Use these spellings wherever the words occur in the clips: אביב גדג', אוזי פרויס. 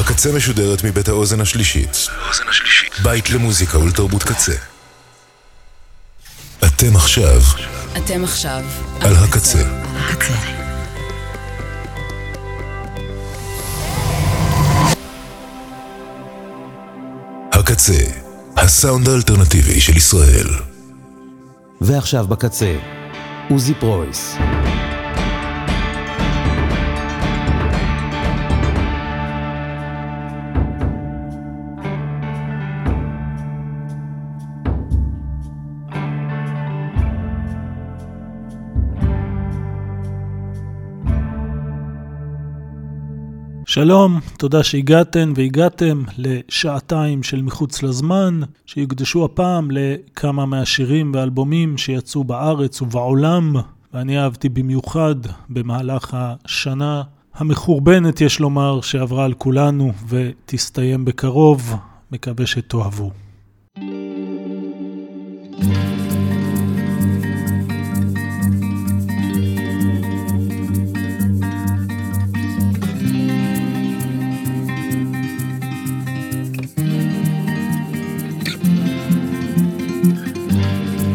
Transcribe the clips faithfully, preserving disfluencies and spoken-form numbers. הקצה משודרת מבית האוזן השלישית. האוזן השלישית. בית למוזיקה ולתרבות קצה. אתם עכשיו. אתם עכשיו. על הקצה. הקצה. הקצה. הסאונד האלטרנטיבי של ישראל. ועכשיו בקצה. אוזי פרויס. שלום, תודה שהגעתן והגעתם לשעתיים של מחוץ לזמן, שיוקדשו הפעם לכמה מהשירים ואלבומים שיצאו בארץ ובעולם, ואני אהבתי במיוחד במהלך השנה המחורבנת, יש לומר, שעברה על כולנו ותסתיים בקרוב, מקווה שתאהבו.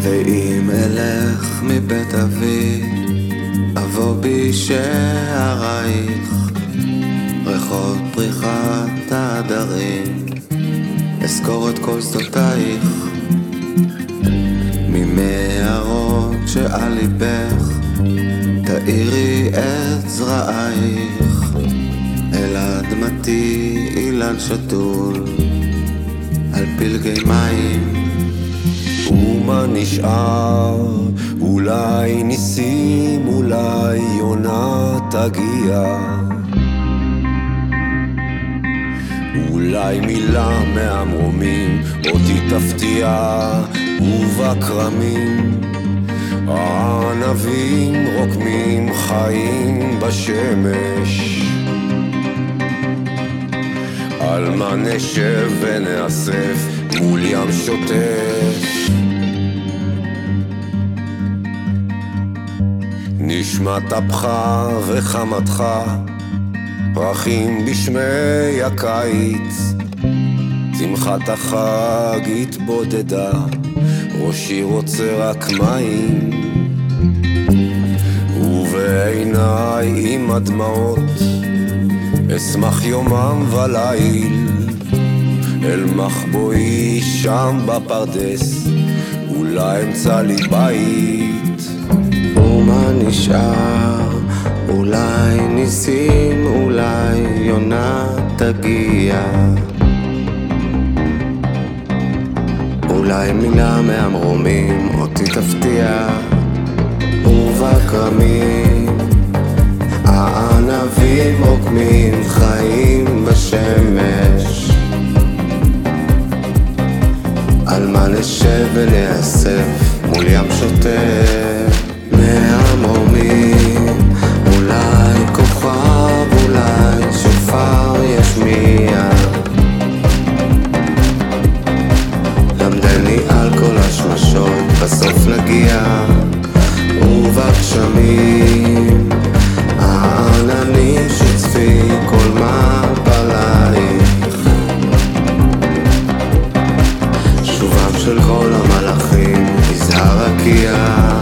ואם אלך מבית אבי, אבוא בי שערייך, ריחות פריחת העדרים, אזכור את כל שדותייך, ממערות שעל ליבך, תאירי את זרעייך, אל אדמתי אילן שתול, על פלגי מים. ומה נשאר? אולי ניסים, אולי יונה תגיע, אולי מילה מהמרומים אותי תפתיע, ובקרמים הענבים רוקמים חיים בשמש. על מה נשב ונאסף מול ים שוטף, נשמת אפך וחמתך, פרחים בשמי הקיץ, צמחת החג התבודדה, ראשי רוצה רק מים, ובעיניי עם הדמעות אשמח יומם וליל, אל מחבואי שם בפרדס, אולי אמצא לי בית. ומה נשאר? אולי ניסים, אולי יונה תגיע, אולי מילה מהמרומים אותי תפתיע, ובקרמים הענבים רוקמים חיים בשמש. על מה נשב ולהיאסף מול ים שוטף, מהמורמים אולי כוכב, אולי שופר ישמיע, למדני על כל השמשות בסוף נגיע, ובגשמים העננים שצפי כל מה בלייך, שובם של כל המלאכים יזהר הקיעה.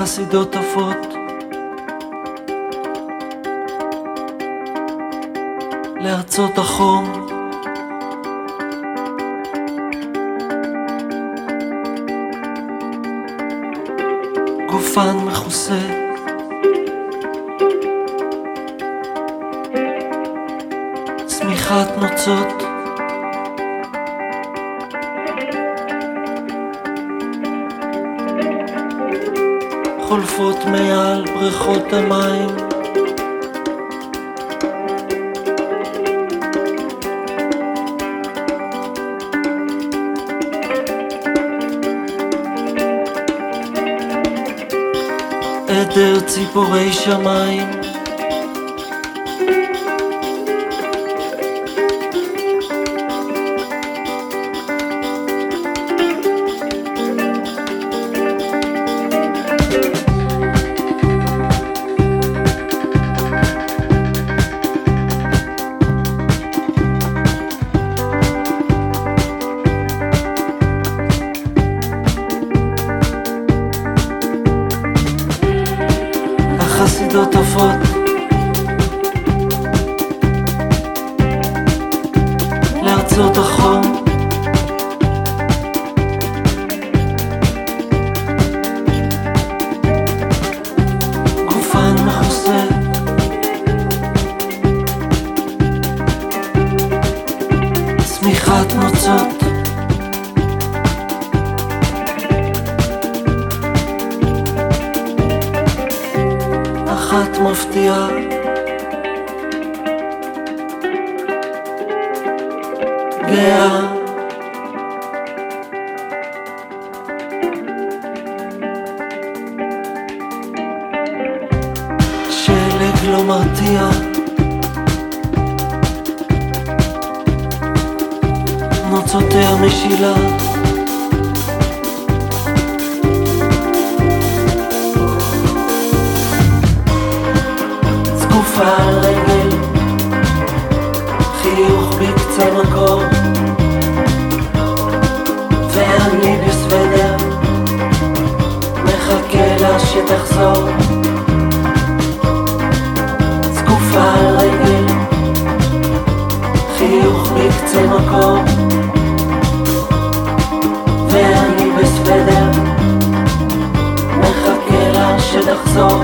חסידות עפות לארצות החום, גופן מחוסה צמיחת נוצות, חולפות מעל בריכות המים, עדר ציפורי שמיים, חסידות עפות לארצות החום, גופן מחוסה צמיחת נוצות, אחת מפתיעה גאה, שלג לא מרתיע, נוצותיה משילה, על רגל, חיוך בקצה מקור, ואני בסוודר, מחכה לה שתחזור. זקופה על רגל, חיוך בקצה מקור, ואני בסוודר, מחכה לה שתחזור.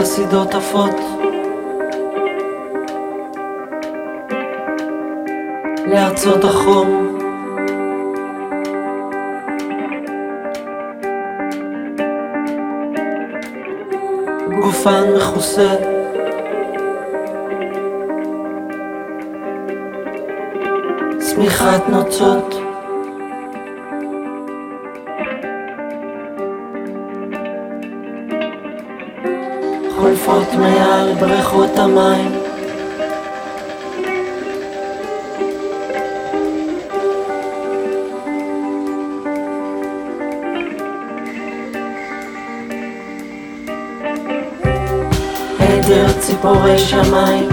חסידות עפות לארצות החום, גופן מחוסה צמיחת נוצות, חולפות מעל בריכות המים, עדר ציפורי שמיים,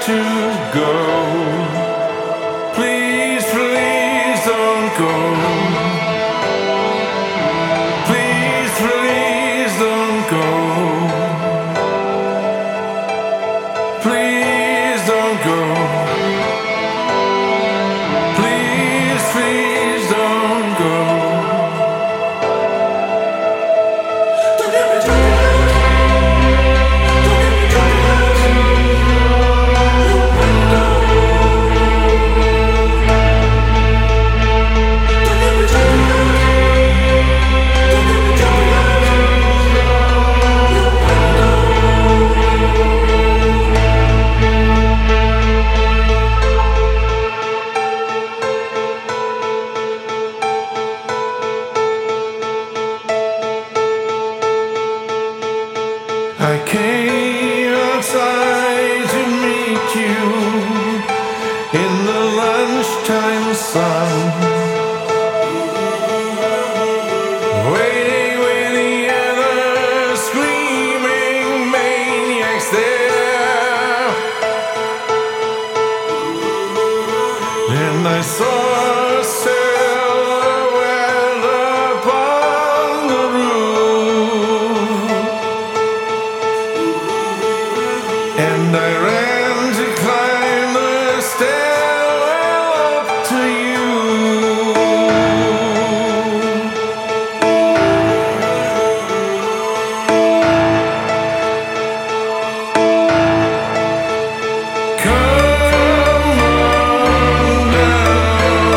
to go. Please, please don't go. Please, please don't go. Please don't go. Please, please don't go. I came outside to meet you in the lunchtime sun. Waiting, waiting, and a screaming maniacs there. And I saw a silhouette upon the roof. And I ran to climb the stairwell up to you. Come on down.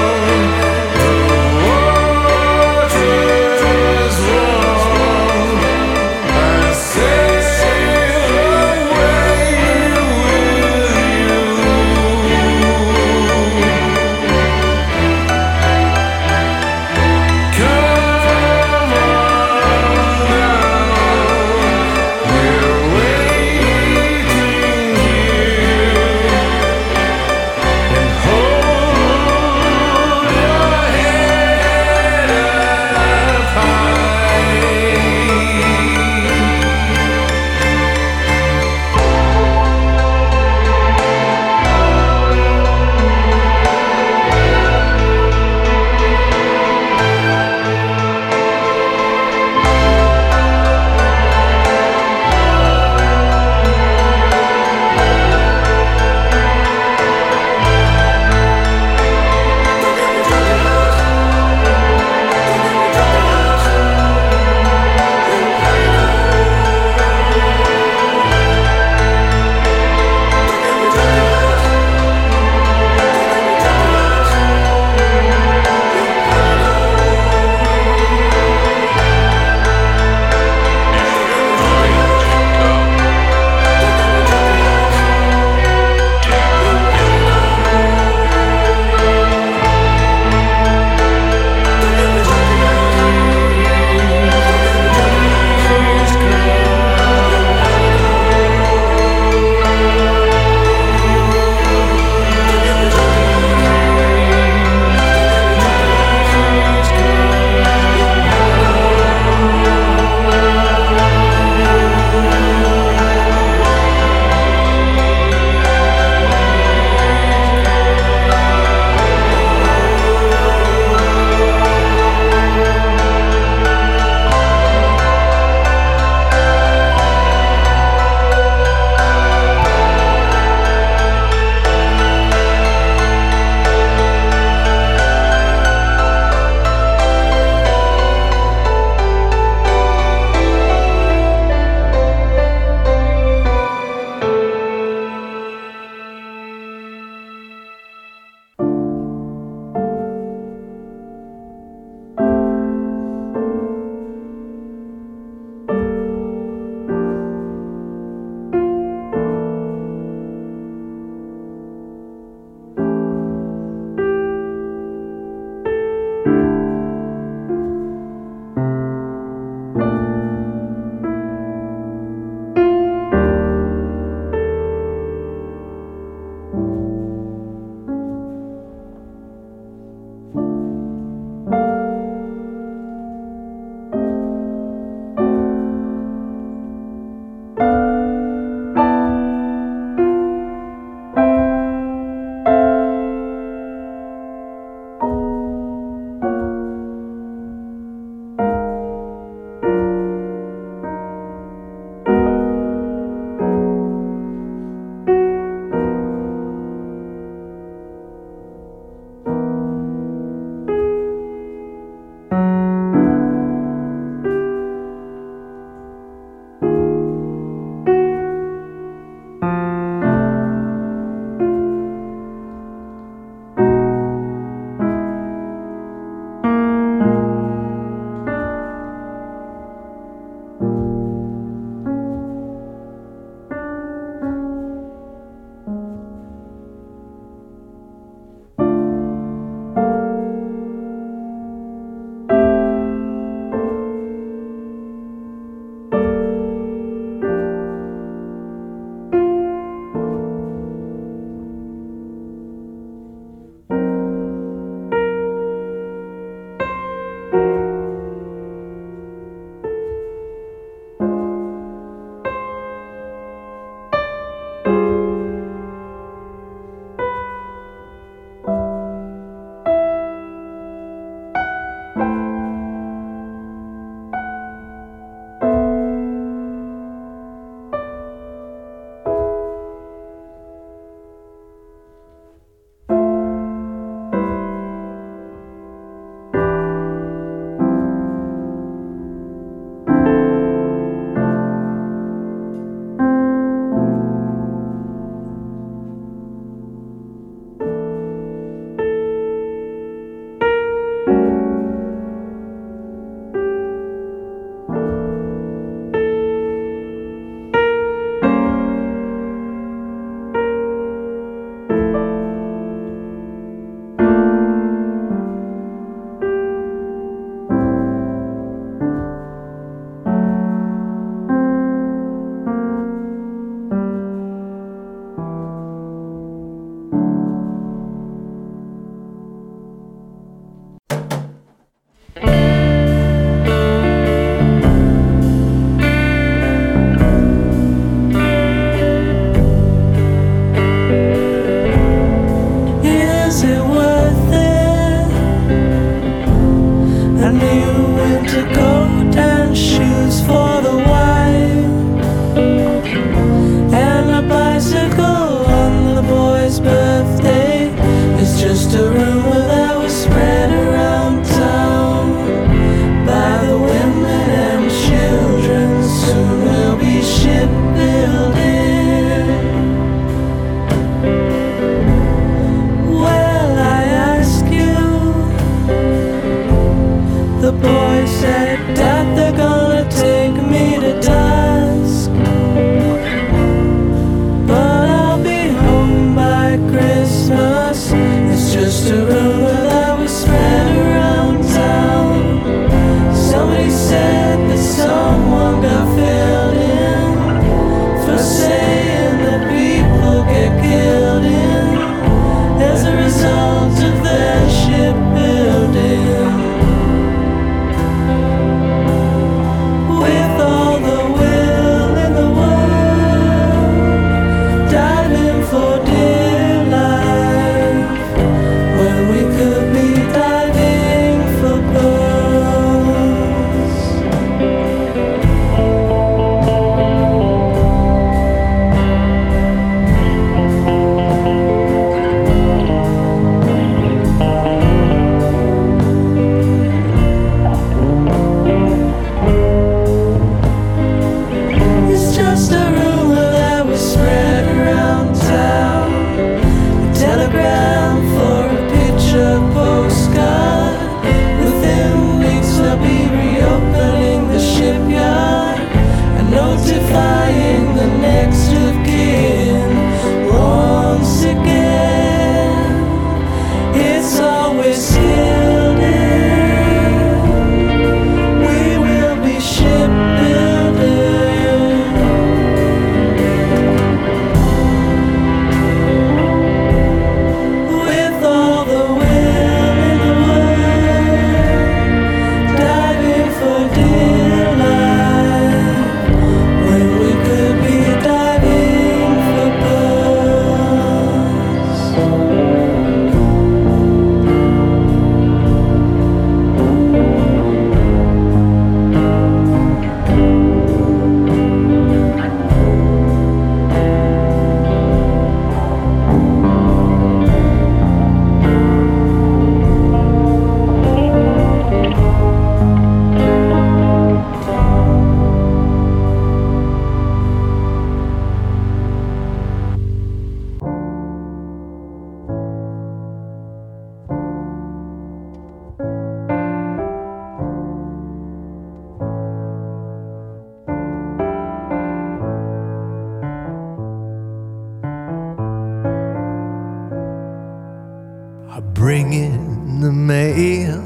bring in the mail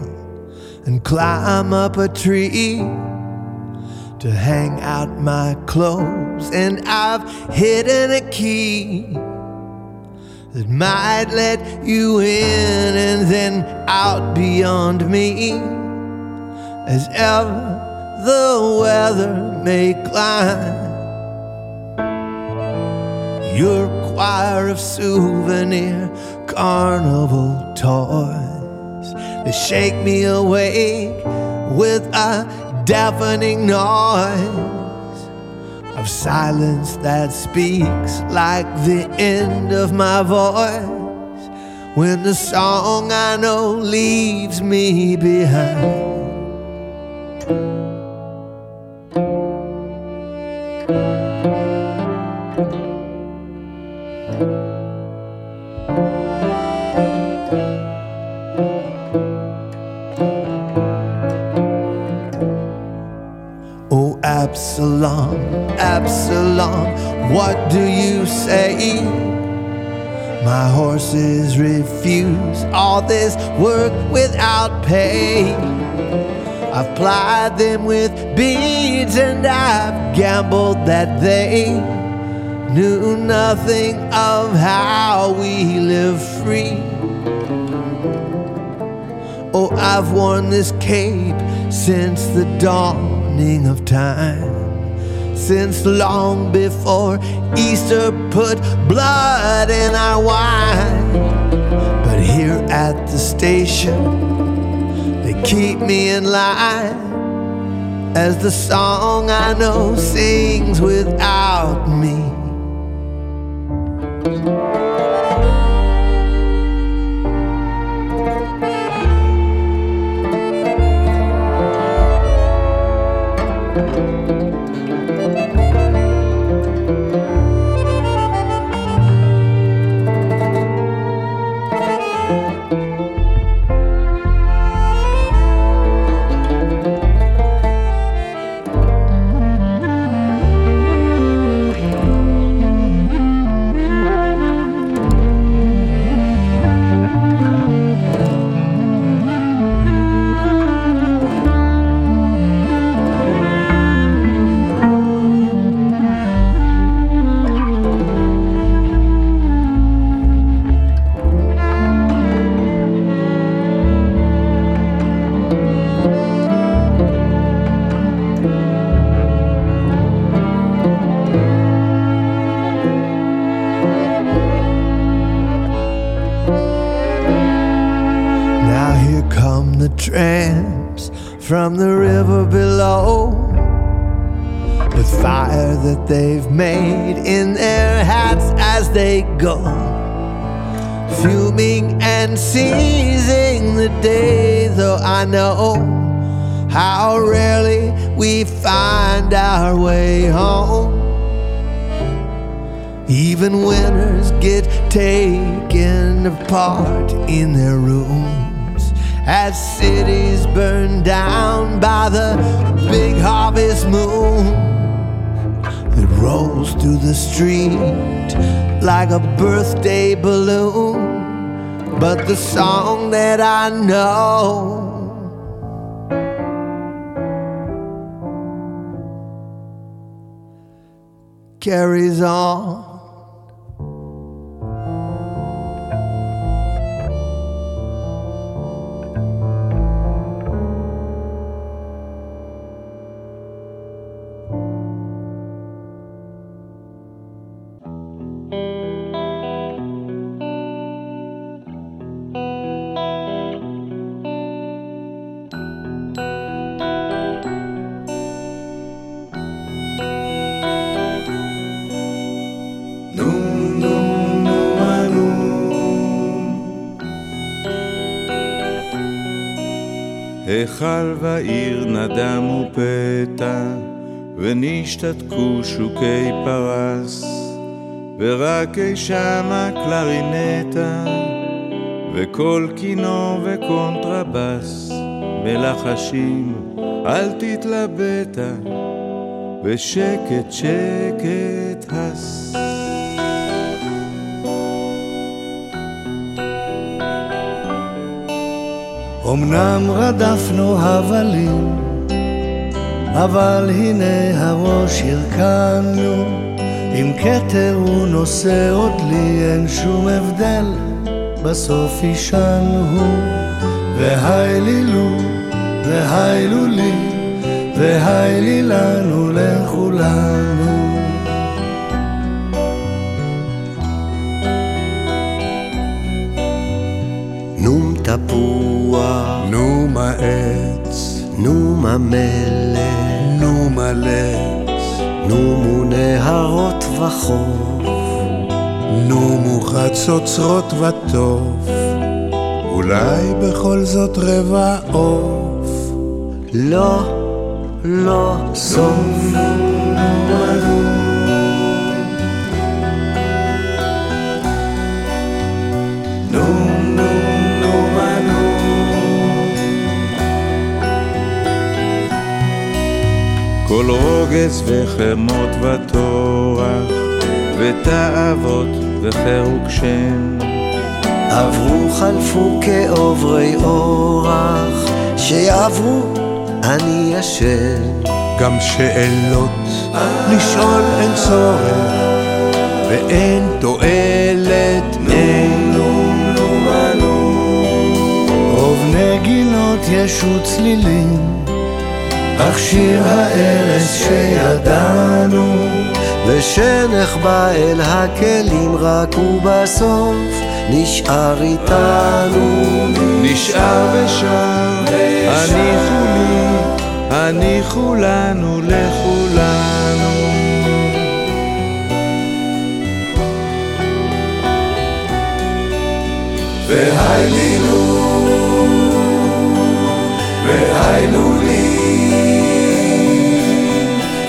and climb up a tree to hang out my clothes, and I've hidden a key that might let you in and then out beyond me. As ever the weather may climb, your choir of souvenir carnival toys, they shake me awake with a deafening noise of silence that speaks like the end of my voice when the song I know leaves me behind. Absalom, Absalom, what do you say? My horses refuse all this work without pay. I've plied them with beads and I've gambled that they knew nothing of how we live free. Oh, I've worn this cape since the dawn of time, since long before Easter put blood in our wine. But here at the station they keep me in line as the song I know sings without me. Tramps from the river below, the fire that they've made in their hats as they go, fuming and seizing the day, though I know how rarely we find our way home. Even winners get taken apart in their rooms as cities burn down by the big harvest moon that rolls through the street like a birthday balloon. But the song that I know carries on. החל ועיר נדמו פתע ונשתתקו שוקי פרס, ורק אי שמה קלרינטה וכל קינו וקונטרבס. מלחשים אל תתלבטה, בשקט שקט הס. אמנם רדפנו הבלים, אבל הנה הראש הרכנו, עם כתר הוא נושא עוד לי, אין שום הבדל, בסוף ישן הוא. והי לי לו, והי לו לי, והי לי לנו לכולנו. נום תפוח, נום העץ, נום המלך, נום הלט, נום הוא נהרות וחוף, נום הוא חצוצרות וטוב, אולי בכל זאת רבע עוף. לא, לא סוף, נום כל רוגז וחמות ותורח ותאוות וחירוק שם עברו חלפו כעוברי אורח שיעברו אני ישן גם שאלות לשאול אין צורך ואין תועלת אין נום נום נום רוב נגינות ישו צלילים אך שיר הארץ שידענו ושנחבא אל הכלים רק ובסוף נשאר איתנו נשאר ושם הניחו לי, הניחו לנו לכולנו והיינו, והיינו לי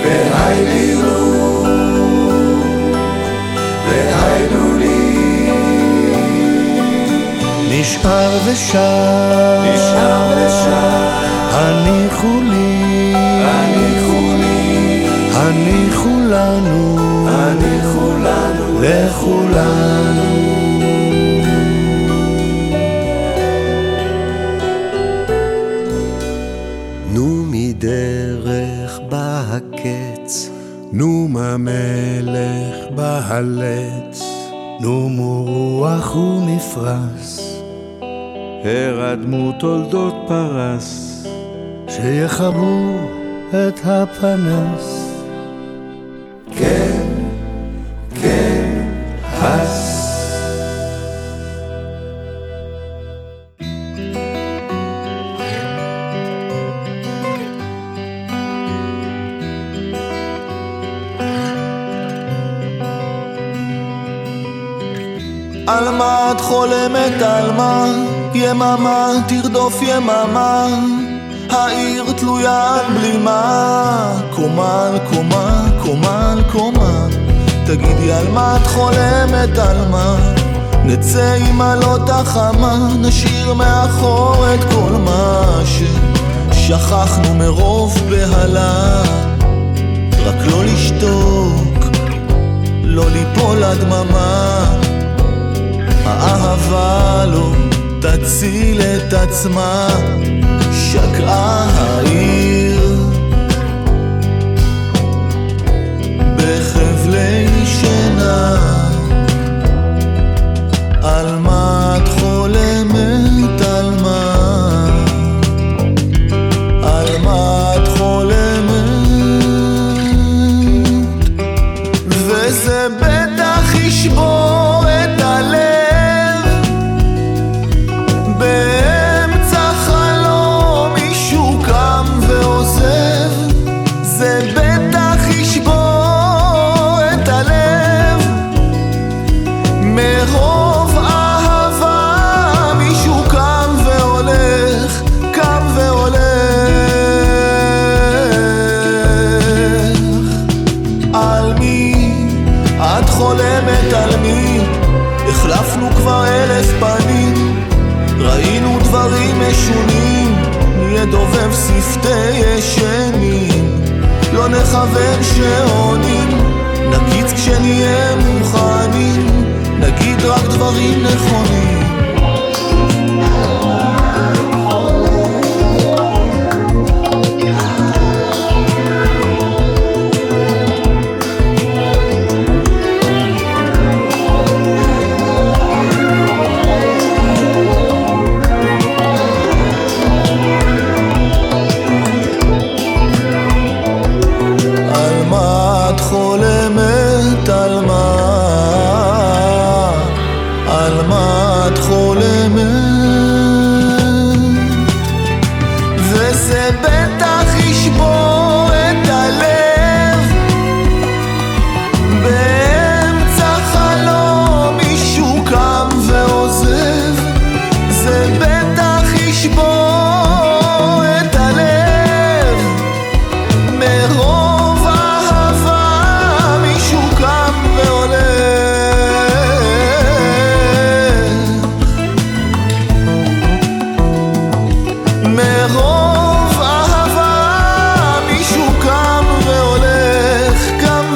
והיינו, והיינו לי נשאר ושם, נשאר ושם הניחו לי, הניחו לי הניחו לנו, הניחו לנו לכולנו נו מדרך בהקץ, נום המלך בהלץ, נום רוח ונפרס, הרדמו תולדות פרס, שיחברו את הפנס. כן, כן, הס. על מה את חולמת, על מה? יממה, תרדוף יממה, העיר תלויה על בלימה, קומה על קומה, קומה על קומה, תגידי על מה את חולמת, על מה? נצא עם עלות החמה, נשאיר מאחור את כל מה ששכחנו מרוב בהלה, רק לא לשתוק, לא ליפול הדממה, האהבה לא תציל את עצמה שקעה העיר בחבלי שינה על מה את חולמת על מה על מה את חולמת וזה בטח ישבור את הלב דובב שפתי ישנים לא נכוון שעונים נגיד כשנהיה מוכנים נגיד רק דברים נכונים על מה את חולמת, וזה בטח ישבור את הלב באמצע חלום. מישהו קם ועוזב, זה בטח ישבור את הלב מרוב אהבה. מישהו קם ועולב מרוב אהבה. מישהו קם והולך, קם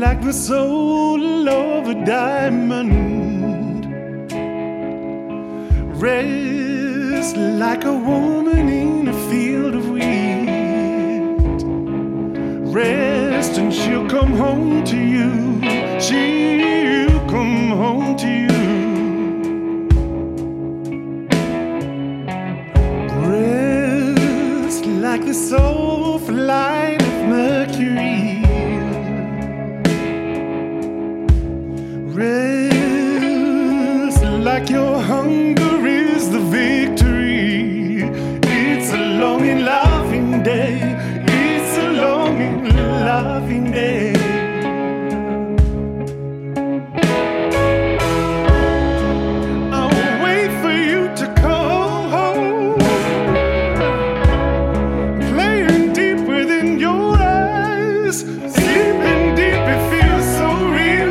like the soul of a diamond, rest like a woman in a field of wheat. Rest and she'll come home to you. She'll come home to you. Rest like the soul flight of Mercury. Rest like your hunger is the victory. It's a long and loving day. It's a long and loving day. I'll wait for you to come home, playing deep within your eyes, sleeping deep. It feels so real.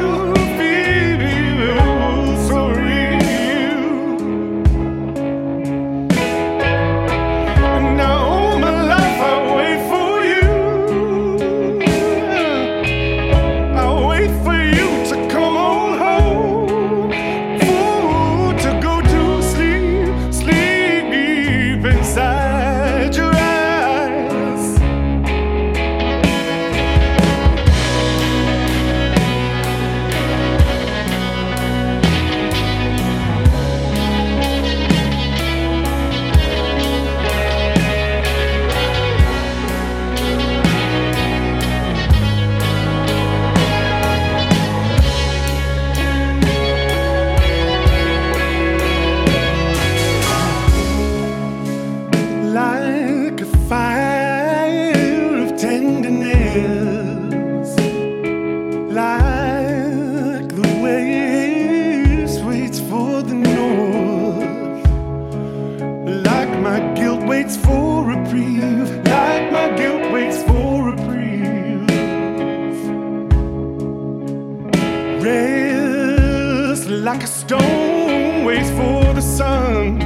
Like a stone waits for the sun,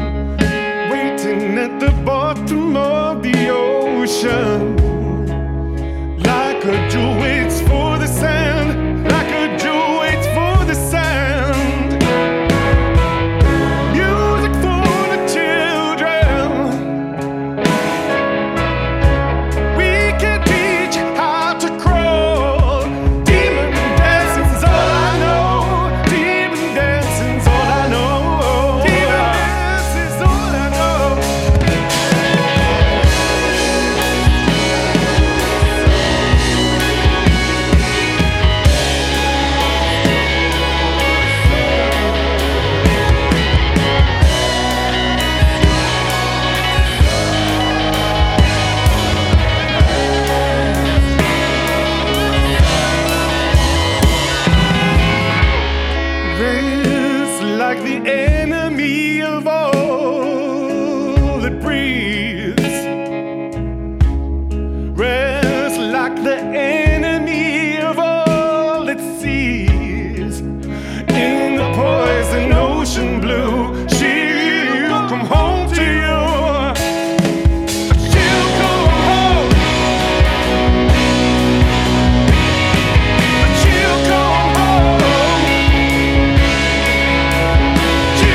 waiting at the bottom of the ocean. Like a jewel waits for the sand, like a jewel waits for the sand. Music for the children. We can teach how to crawl. Demon dancing's all I know. Demon dancing's all I know. Demon dancing's all I know. Rest like the enemy of all that breathes. Rest like the enemy of all that sees. In the poison ocean blue, she'll come home to you. She'll come home. She'll come home. She'll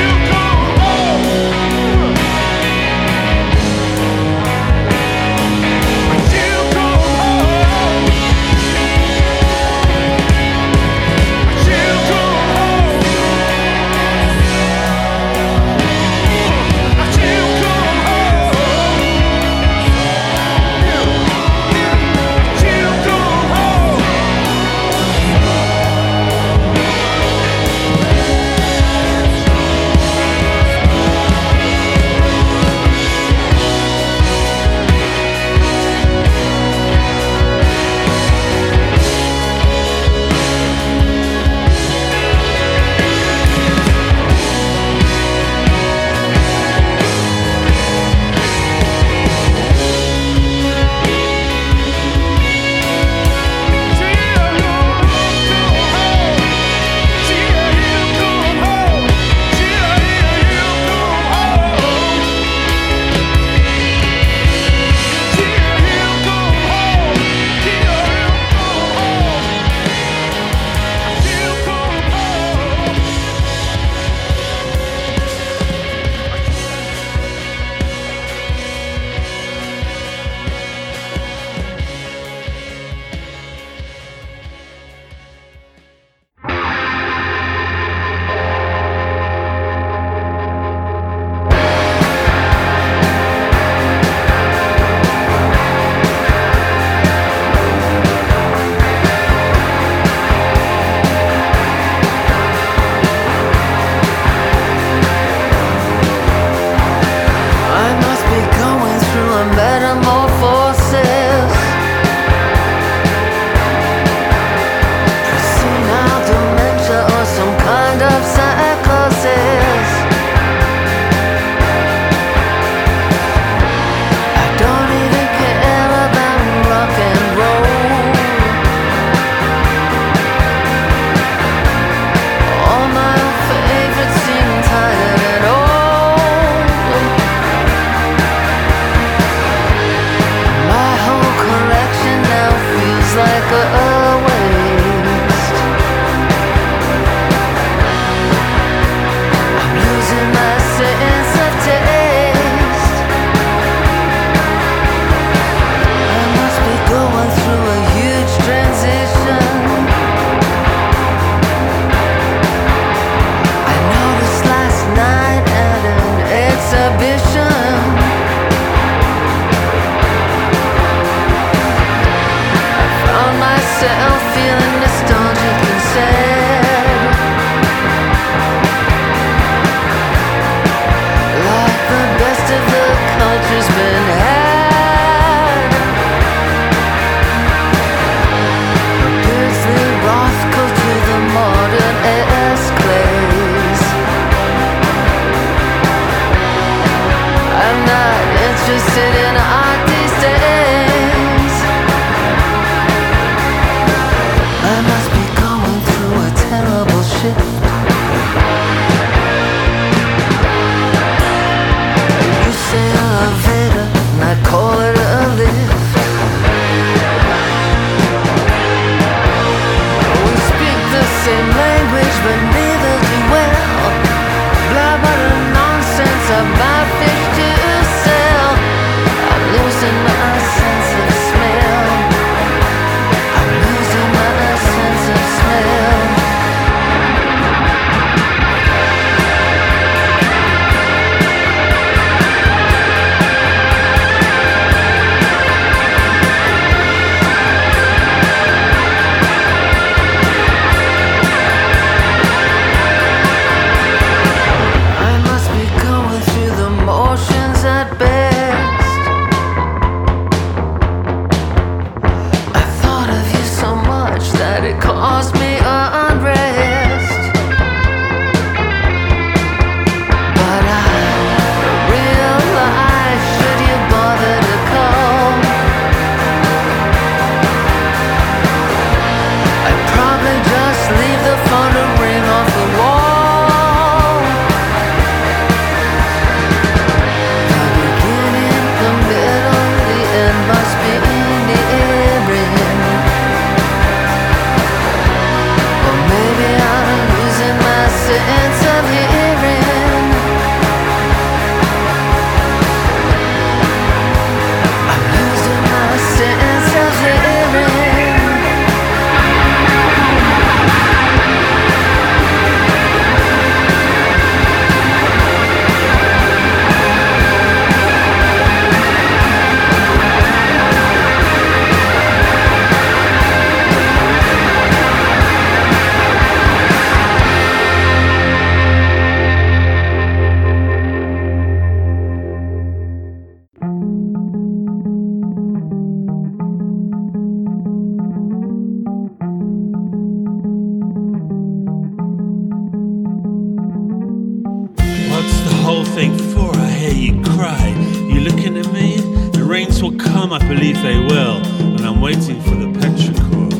think before I hear you cry. You looking at me? The rains will come, I believe they will, and I'm waiting for the petrichor.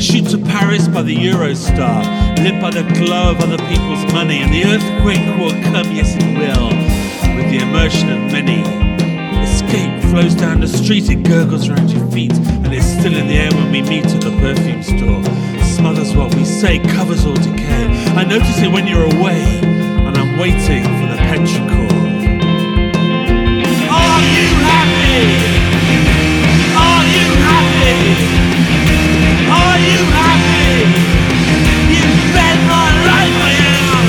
Shoot to Paris by the Eurostar, live by the glow of other people's money, and the earthquake will come, yes it will, with the immersion of many. Escape flows down the street, it gurgles around your feet, and it's still in the air when we meet at the perfume store. Smothers what we say, covers all decay. I notice it when you're away, and I'm waiting for the petrichor. Are you happy? Are you happy? Are you happy? You fed my life around.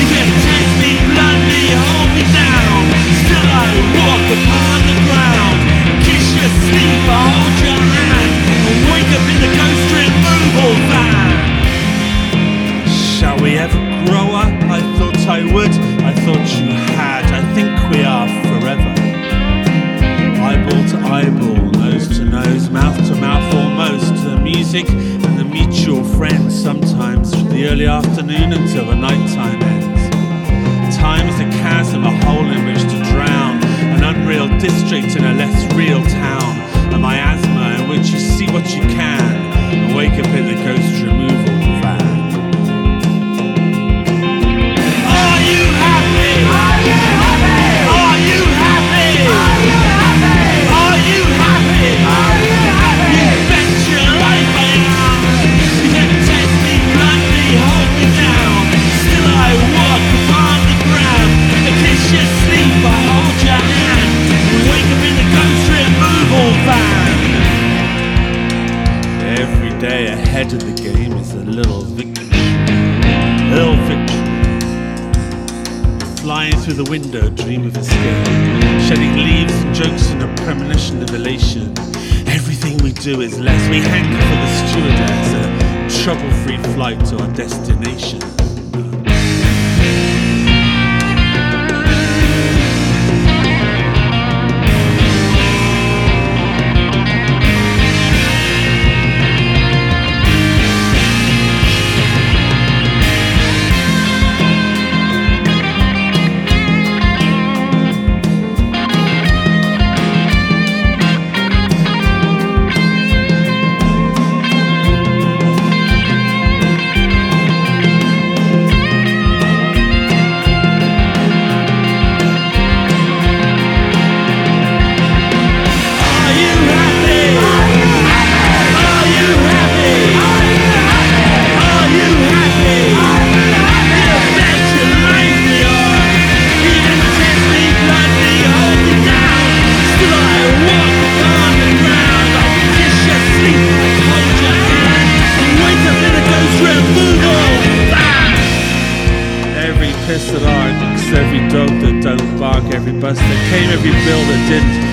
You can take me, blood me, hold me down. Still I walk upon the ground. Kiss your sleep, I hold your hand. And wake up in the ghost removal van. Shall we ever grow up? I thought I would. I thought you had. I think we are forever. Eyeball to eyeball, nose to nose, mouth to mouth almost. The music and the mutual friends, sometimes from the early afternoon until the nighttime ends. Time is a chasm, a hole in which to drown. An unreal district in a less real town. A miasma in which you see what you can and wake up in the ghost removal van. Head of the game is a little victory, little victory. Flying through the window, dream of escape, shedding leaves and jokes in a premonition of elation. Everything we do is less. We hanker for the stewardess, a trouble-free flight to our destination.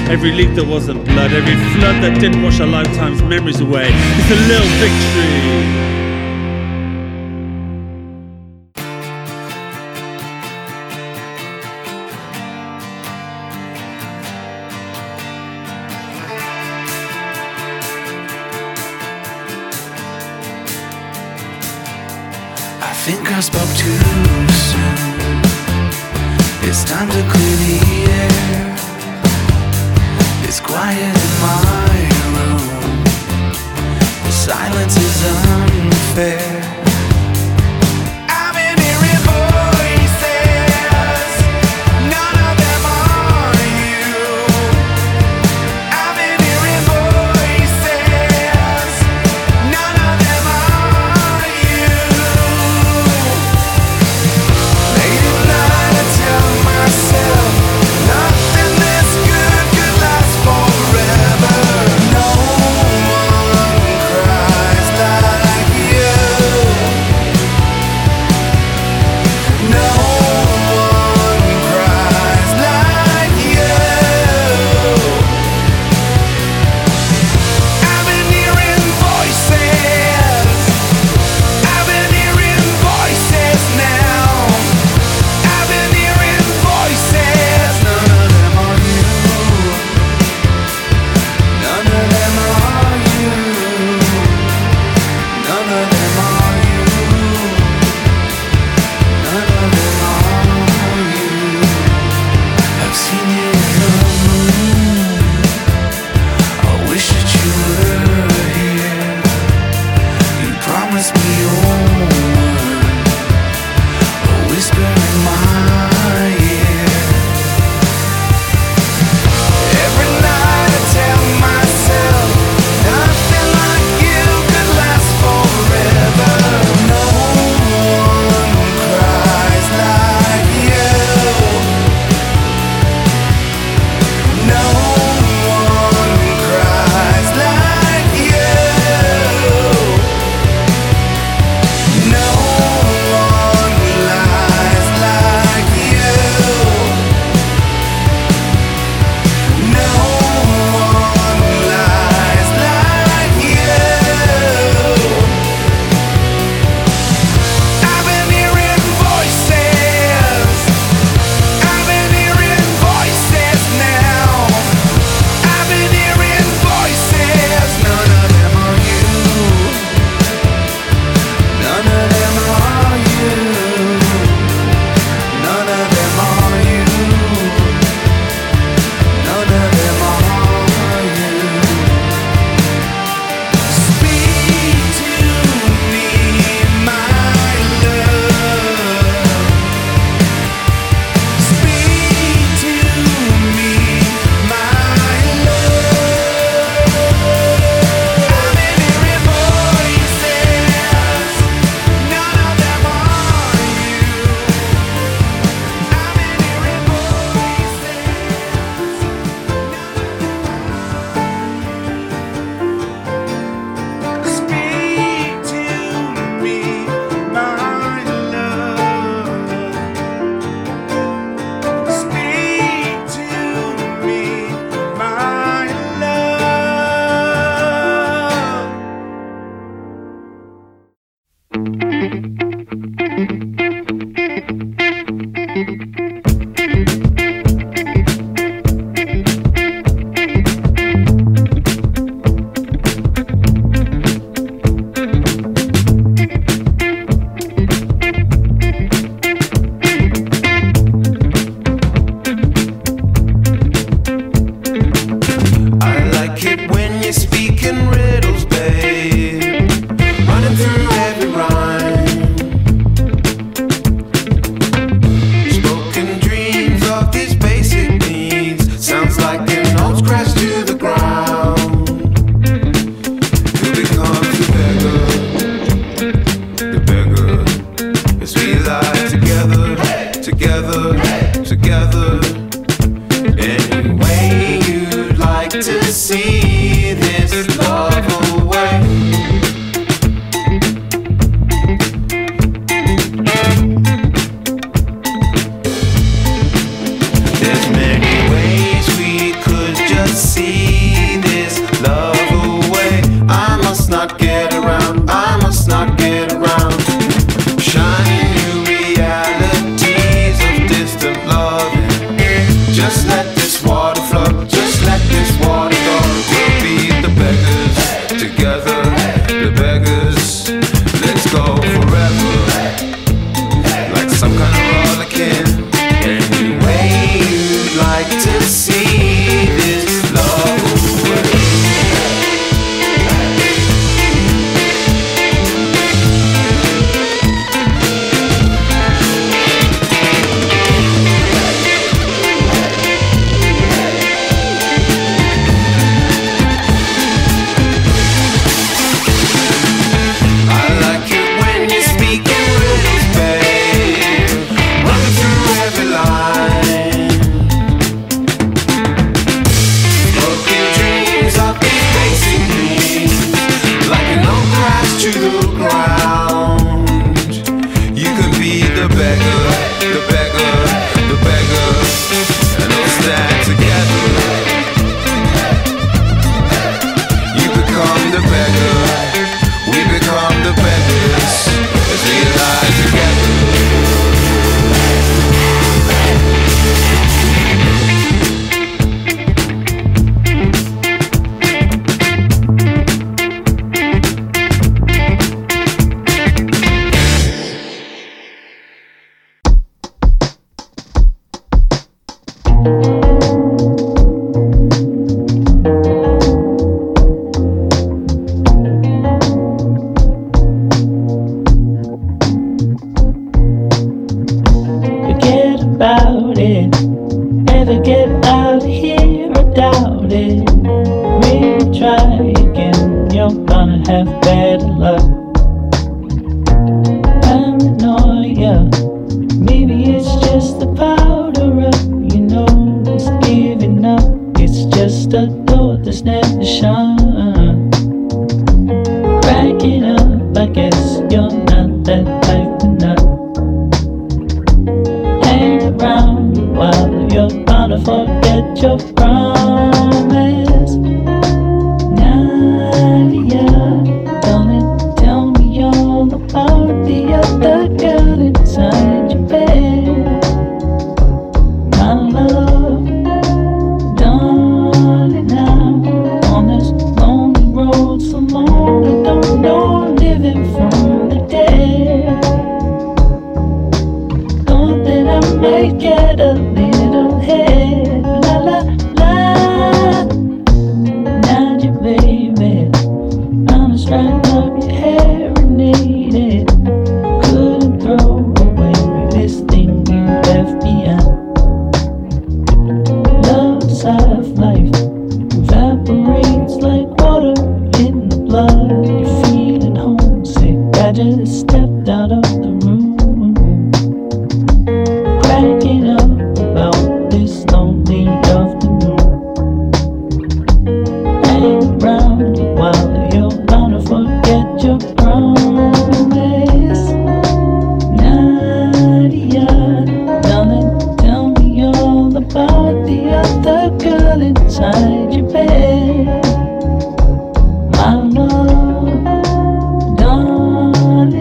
Every leak that wasn't blood, every flood that didn't wash our lifetime's memories away. It's a little victory. I think I spoke too soon. It's time to clear the air. It's quiet in my room. The silence is unfair. Yeah.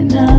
No.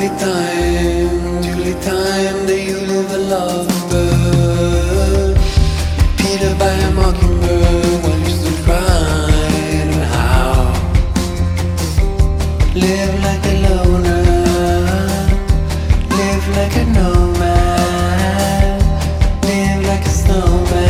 Julie time, Julie time, that you live a lovebird, repeated by a mockingbird, one used to cry and howl, live like a loner, live like a nomad, live like a snowman.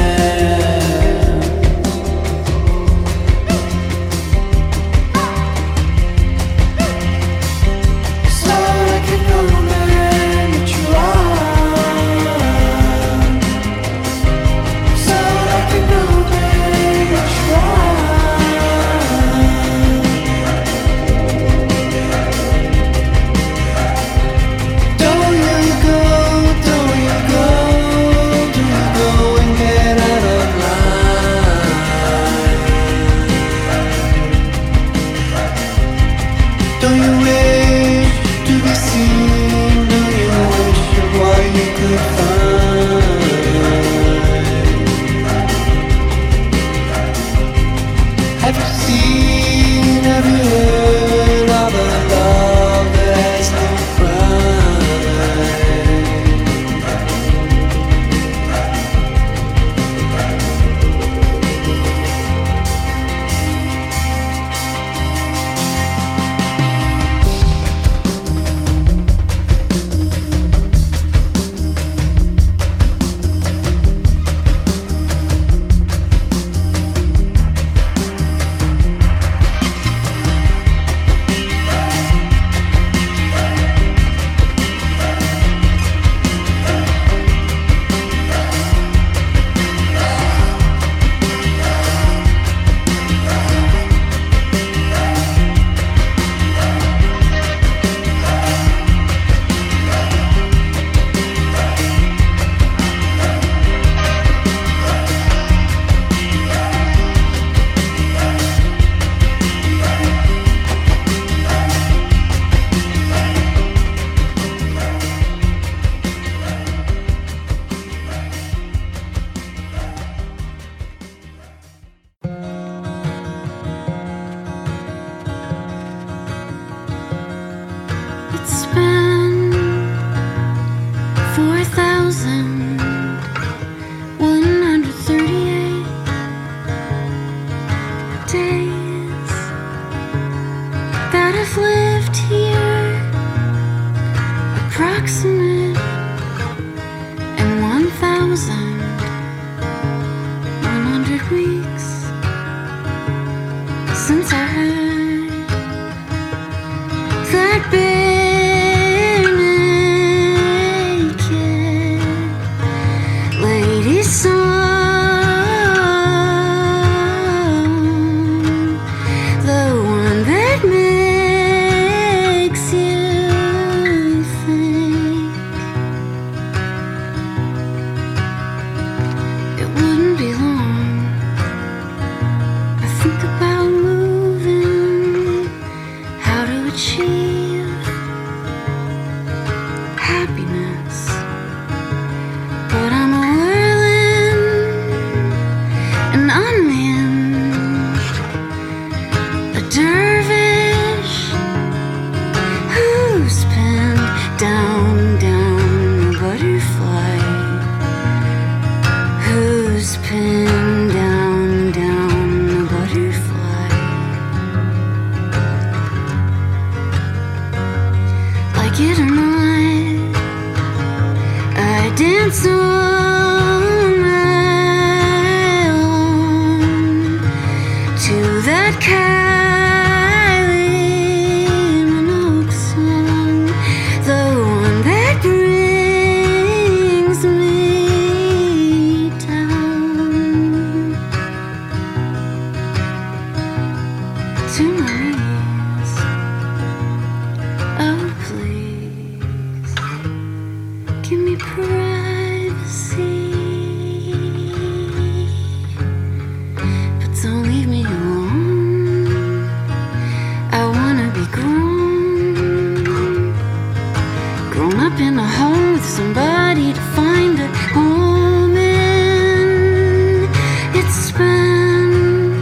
Spend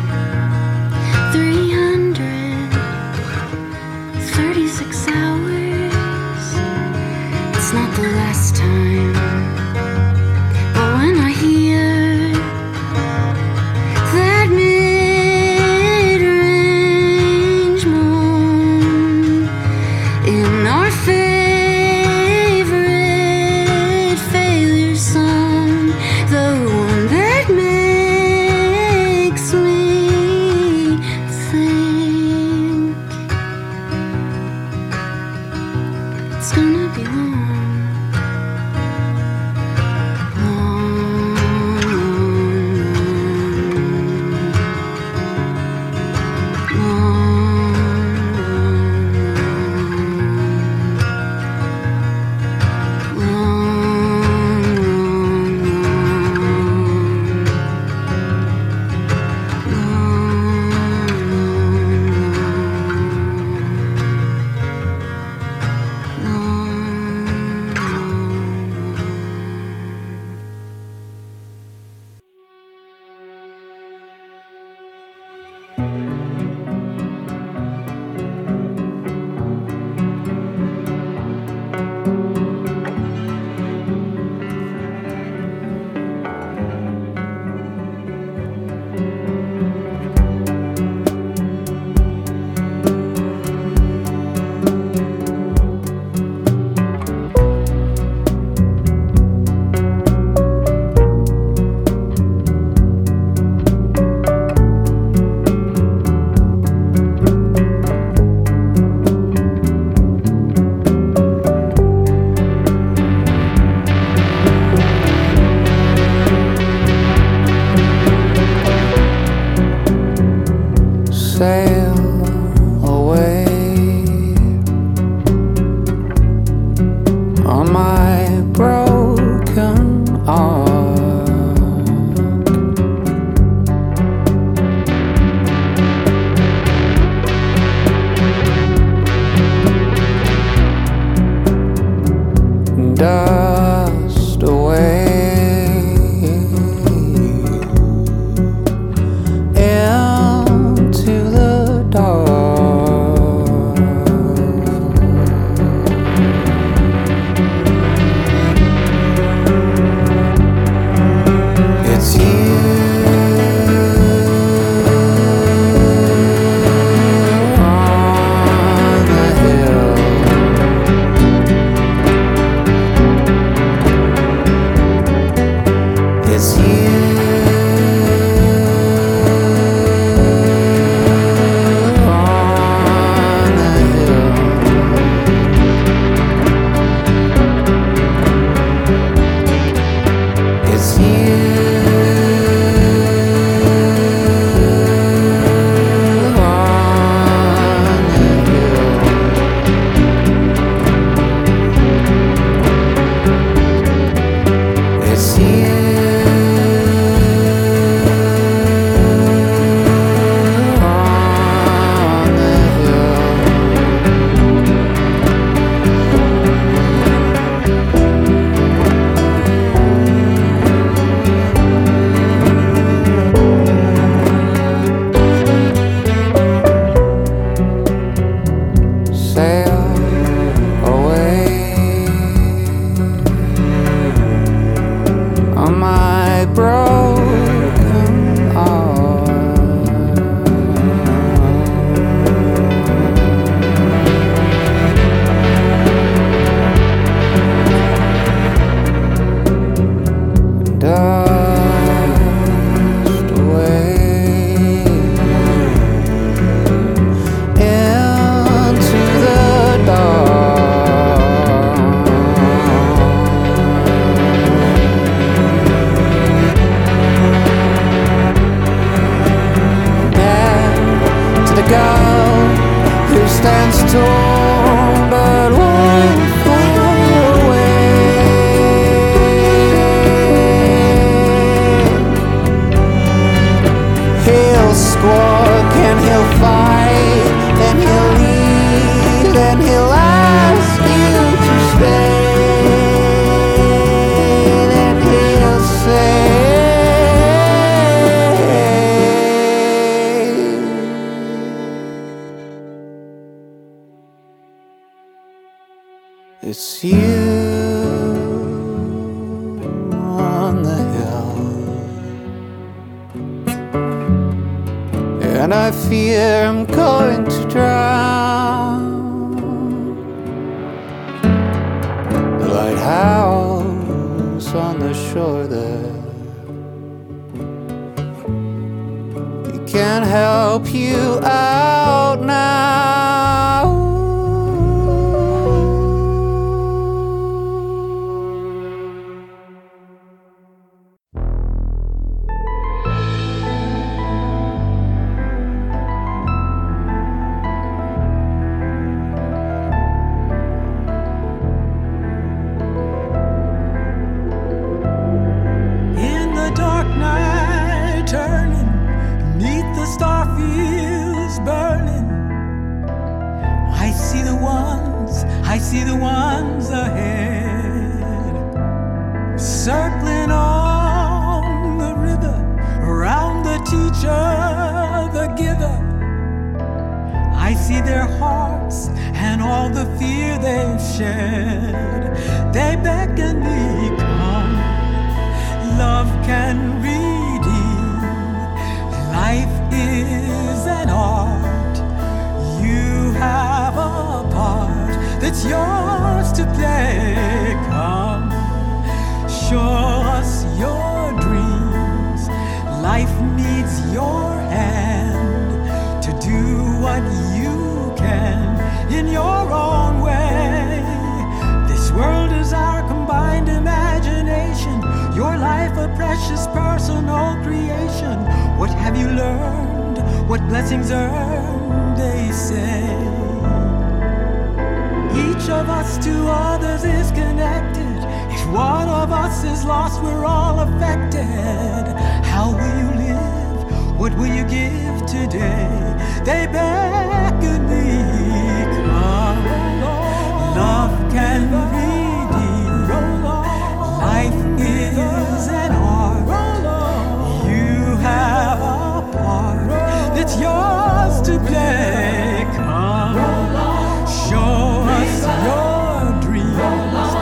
three hundred sail away on my broken ark. Dust away It's you on the hill, and I fear I'm going to drown. The lighthouse on the shore there, it can't help you out now. Precious personal creation. What have you learned? what blessings are they send. Each of us to others is connected. If one of us is lost, we're all affected. How will you live? What will you give today? They beckon me. Come, love can redeem. Life is an art. You have a part that's yours to play. Come, show us your dreams.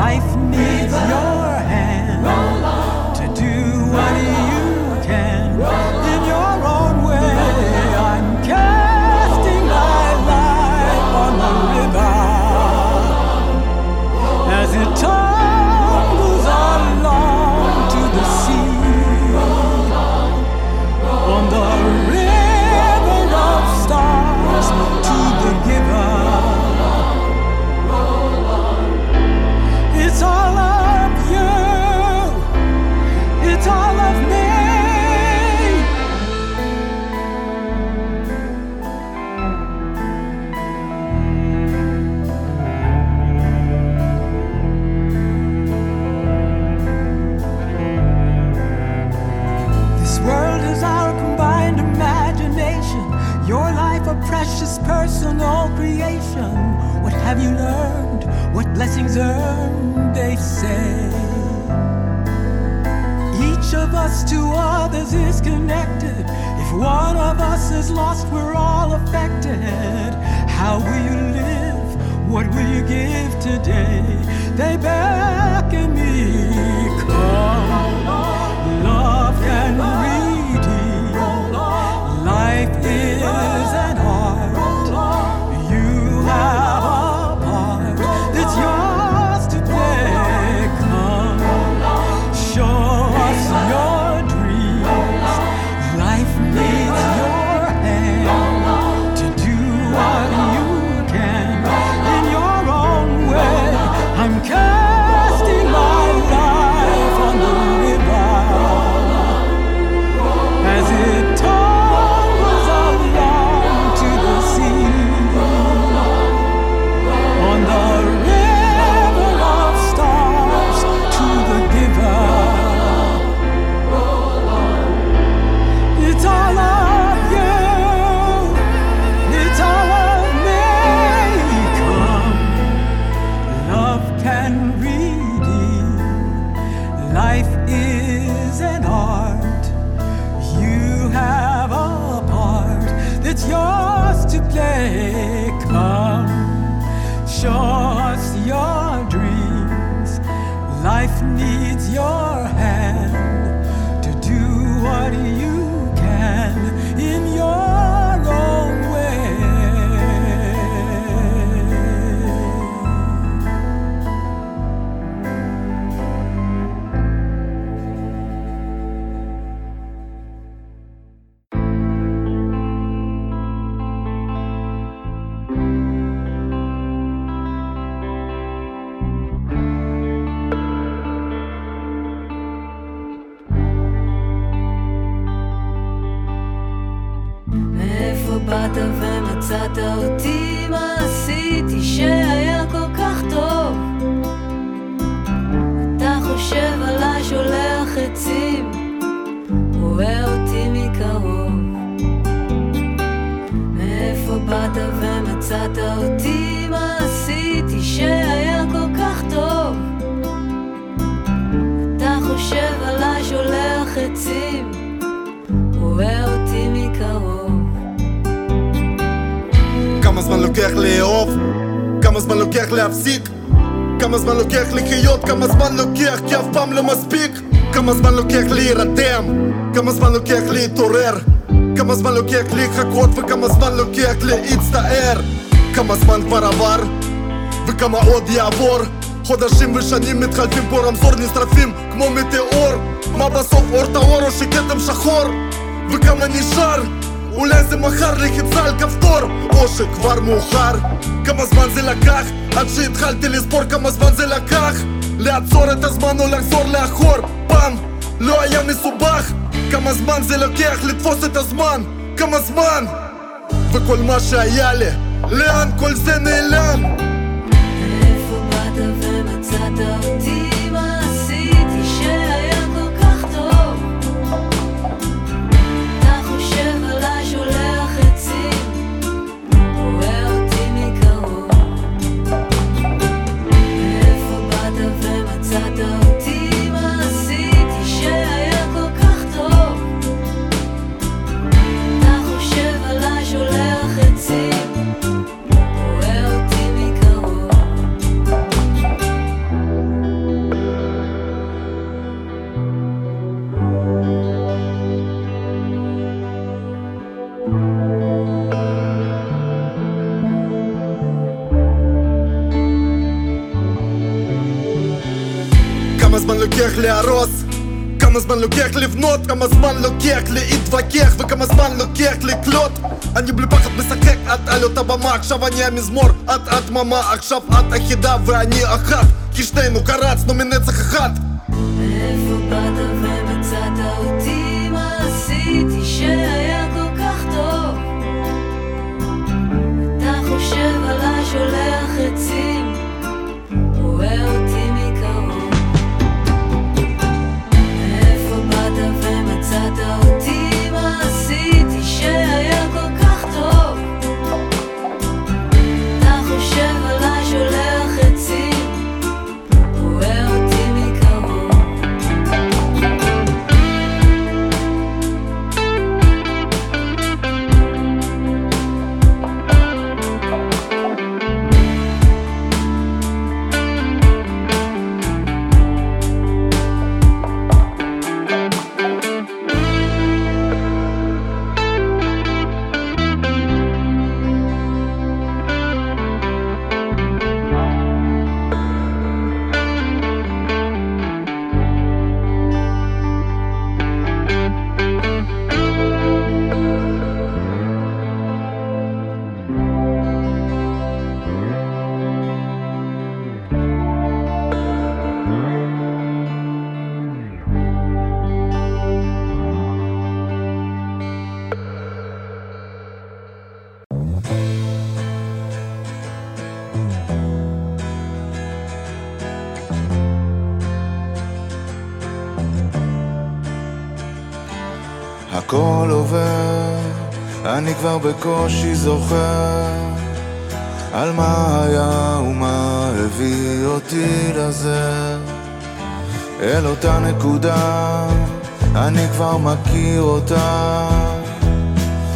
Life needs your hand to do what you can in your own way. I'm casting my life on the river as it tumbles along to the sea. On the river of stars to the giver. It's all of you, it's all of me. This world is our combined imagination, your life a precious personal creation. What have you learned? What blessings earned, they say. Each of us to others is connected. If one of us is lost, we're all affected. How will you live? What will you give today? They beckon me. Come, love can redeem. Life is an art. You have a yours to play. Come, show us your dreams. Life needs your hand to do what you can in your own way. I'm casting my life on the river as it tumbles along to the sea. On the it's yours to play. Come, show us your dreams. Life needs your hand to do what you can in your own מצאת אותי, מה עשיתי שהיה כל כך טוב? אתה חושב עליי, שולח עצים, רואה אותי מקרוב. מאיפה באת ומצאת אותי, מה עשיתי שהיה כל כך טוב? אתה חושב עליי, שולח עצים, רואה אותי מקרוב. כמה זמן לוקח לאהוב, כמה זמן לוקח להפסיק, כמה זמן לוקח לחיות, כמה זמן לוקח כי אף פעם לא מספיק, כמה זמן לוקח להירדם, כמה זמן לוקח להתעורר, כמה זמן לוקח לחכות וכמה זמן לוקח להצטער, כמה זמן כבר עבר וכמה עוד יעבור, חודשים ושנים מתחלפים פה רמזור נשרפים כמו מטאור, מה בסוף אור טהור או שכתם שחור וכמה נשאר? אולי זה מחר לחיצה על כפתור או שכבר מאוחר. כמה זמן זה לקח עד שהתחלתי לספור, כמה זמן זה לקח לעצור את הזמן או לחזור לאחור, פעם לא היה מסובך. כמה זמן זה לוקח לתפוס את הזמן, כמה זמן, וכל מה שהיה לי, לאן כל זה נעלם? ואיפה באת ומצאת אותי? מה עשיתי שהיה כל כך טוב? אתה חושב עליי, שולח עצים, רואה אותי מקרוב. ואיפה באת ומצאת אותי? מה עשיתי שהיה כל כך טוב? אתה חושב עליי, שולח עצים, כמה זמן לוקח להרוס, כמה זמן לוקח לבנות, כמה זמן לוקח להתווכח, וכמה זמן לוקח לקלוט. אני בלי פחד משחק, את על אותה במה, עכשיו אני המזמור, את את ממה, עכשיו את אחידה ואני אחת, כי שנינו קרצנו מנצח אחת. מאיפה באת ומצאת אותי, מה עשיתי שהיה כל כך טוב? אתה חושב עליי, שולח עצים, רואה אותי מקרוב. מצאת אותי, מה עשיתי שהיה כל כך טוב? אתה חושב עליי, שולח עצים, רואה אותי מקרוב. הכל עובר, אני כבר בקושי זוכר על מה היה ומה הביא אותי לזה. אל אותה נקודה, אני כבר מכיר אותה,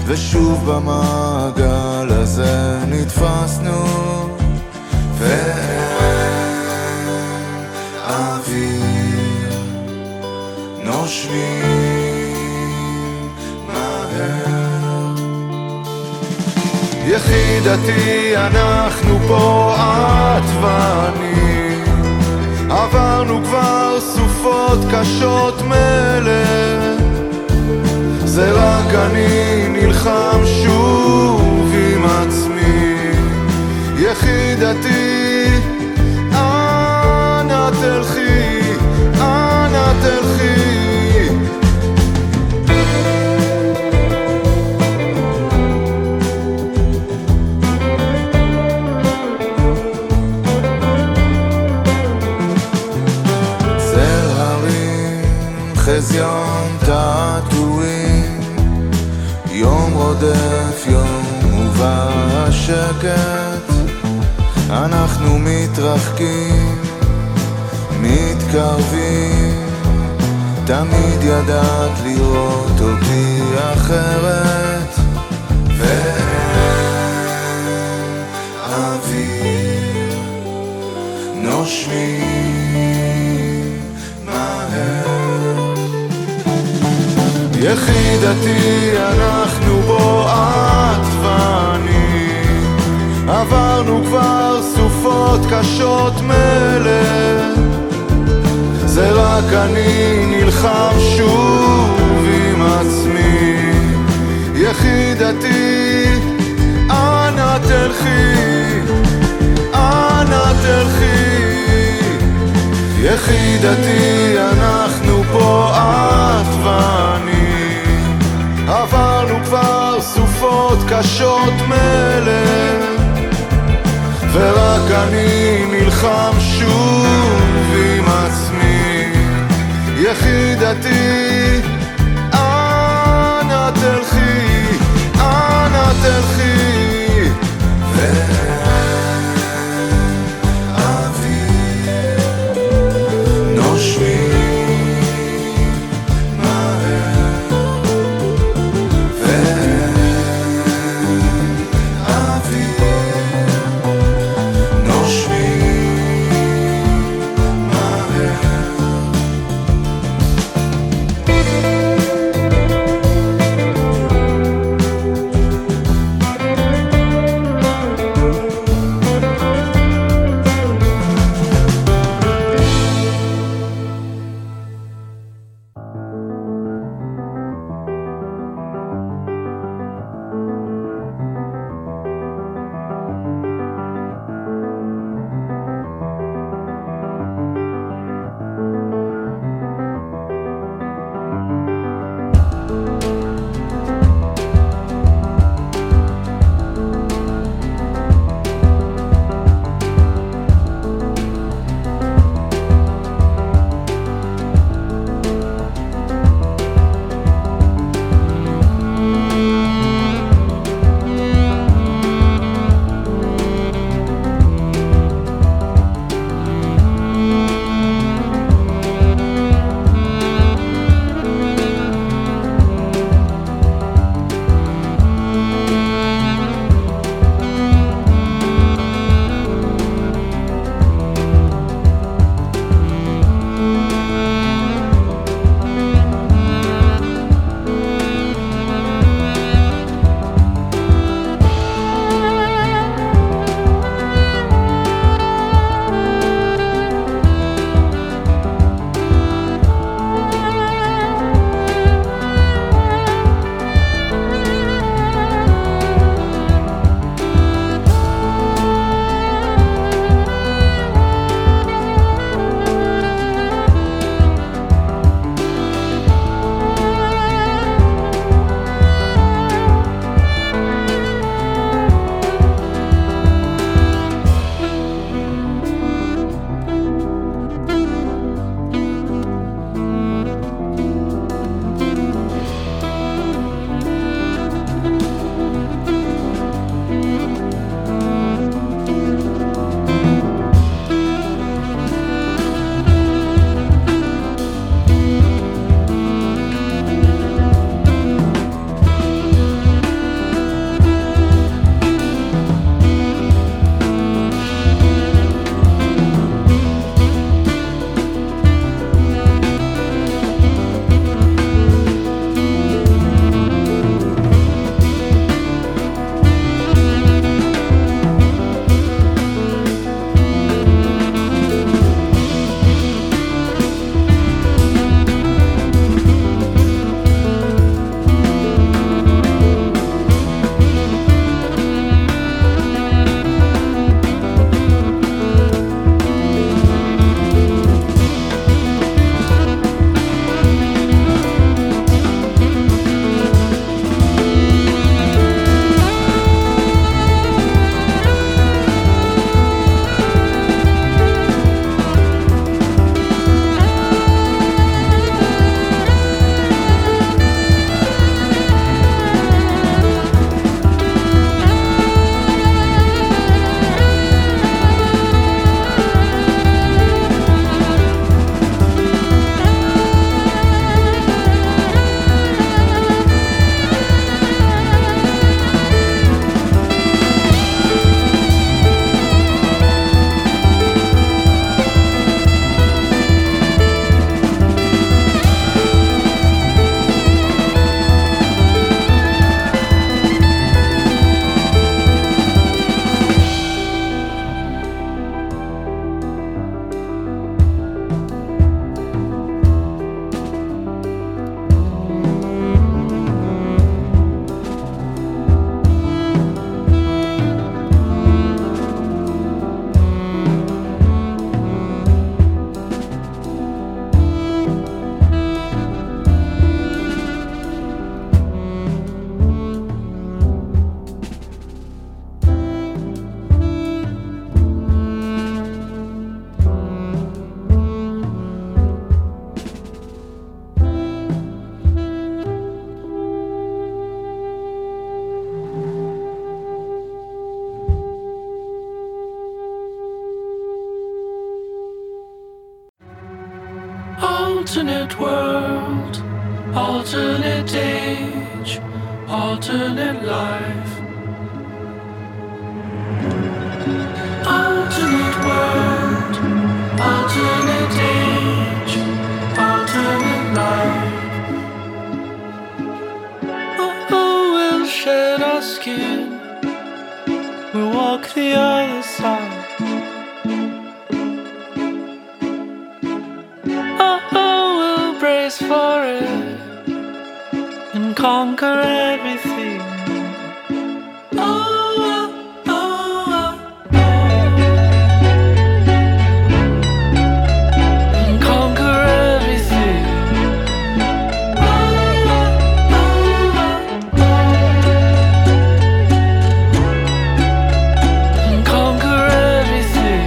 ושוב במעגל הזה נתפסנו, ואין אוויר, נושמים יחידתי, אנחנו פה את ואני, עברנו כבר סופות קשות מלך, זה רק אני נלחם שוב עם עצמי. יחידתי, אנה תלכי, אנה תלכי. חזיון תעתועים, יום רודף יום ובא השקט, אנחנו מתרחקים, מתקרבים, תמיד ידעת לראות אותי אחרת, ואין אוויר, נושמים מהר. יחידתי, אנחנו בו את ואני, עברנו כבר סופות קשות מלך, זה רק אני נלחם שוב עם עצמי. יחידתי, אנה תלכי, אנה תלכי. יחידתי, אנחנו פה את ואני, עברנו כבר קשות מלך, ורק אני נלחם שוב עם עצמי. יחידתי, אנה תלכי, אנה תלכי, ואין אוויר נושמי. alternate world, alternate age, alternate life. Alternate world, alternate age, alternate life. Oh, oh, we'll shed our skin, we'll walk the other side. For it and conquer everything. Oh, oh, oh, oh. And conquer everything. Oh, oh, oh, oh. And conquer everything.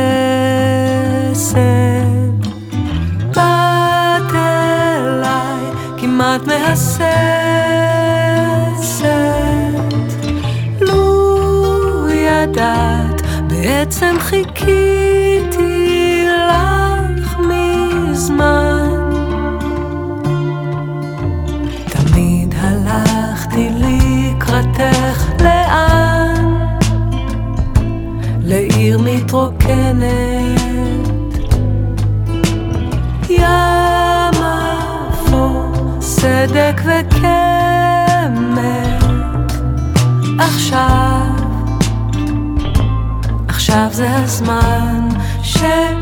באת אליי, כמעט מהססת. לו ידעת, בעצם חיכיתי הזמן. תמיד הלכתי לקראתך, לאן? לעיר מתרוקנת. ים אפור, סדק וקמת. עכשיו, עכשיו זה הזמן שאין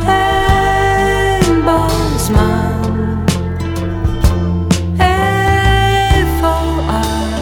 בו זמן. איפה את?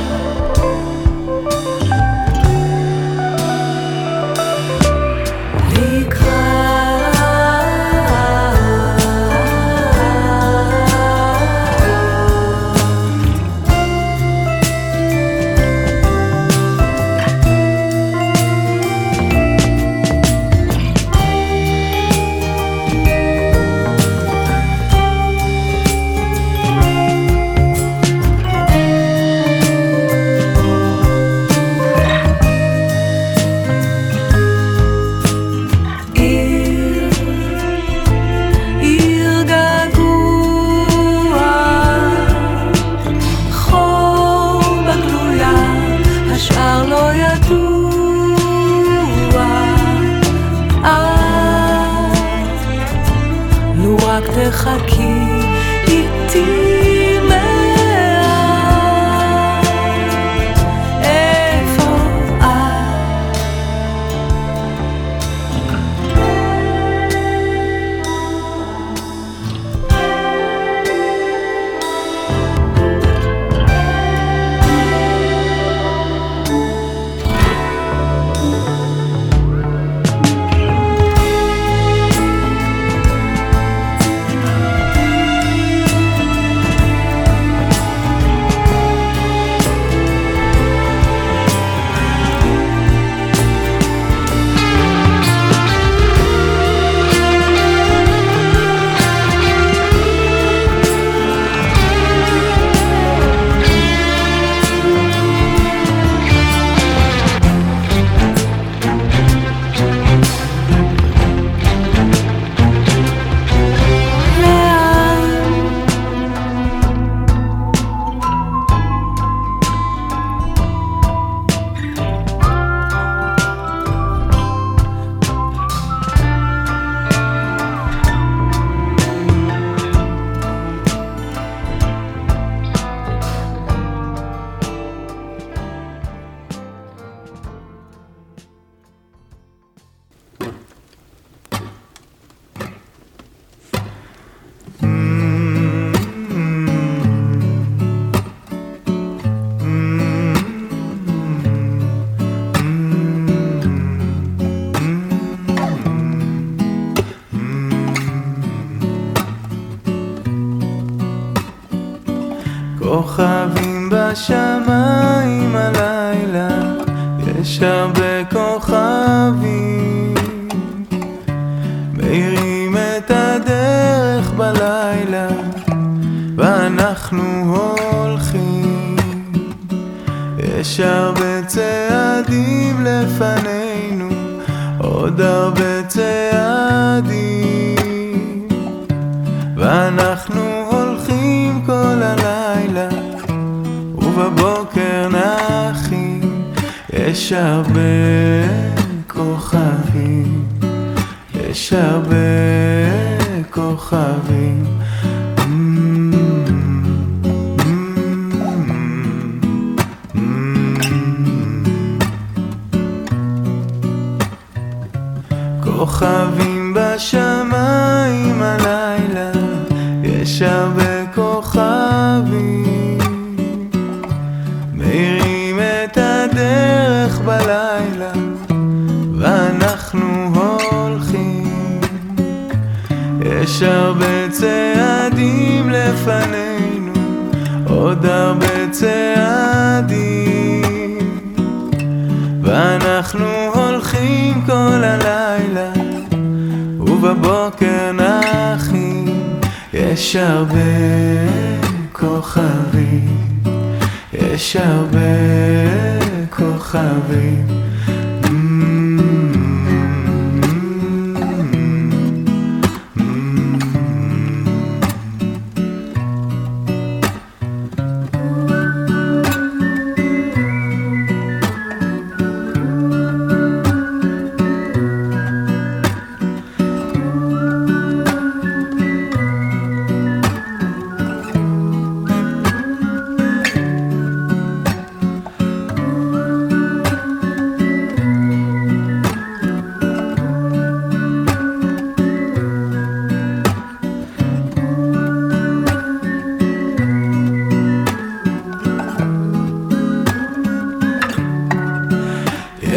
כוכבים בשמיים הלילה, יש הרבה כוכבים מאירים את הדרך בלילה, ואנחנו הולכים. יש הרבה צעדים לפנינו, עוד הרבה צעדים, ואנחנו הולכים כל הלילה, ובבוקר נחים. יש הרבה כוכבים, יש הרבה כוכבים. כוכבים בשמיים הלילה, יש הרבה כוכבים מאירים את הדרך בלילה, ואנחנו הולכים. יש הרבה צעדים לפנינו, עוד הרבה צעדים, ואנחנו הולכים כל הלילה, ובבוקר נחים. יש הרבה כוכבים, יש הרבה כוכבים.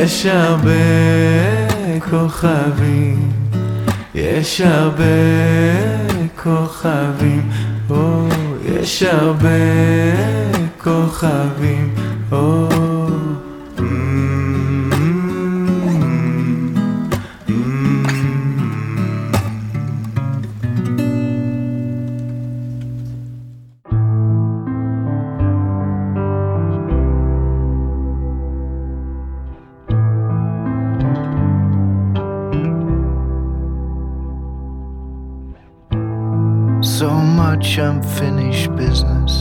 יש הרבה כוכבים, יש הרבה כוכבים, או יש הרבה כוכבים, או unfinished business,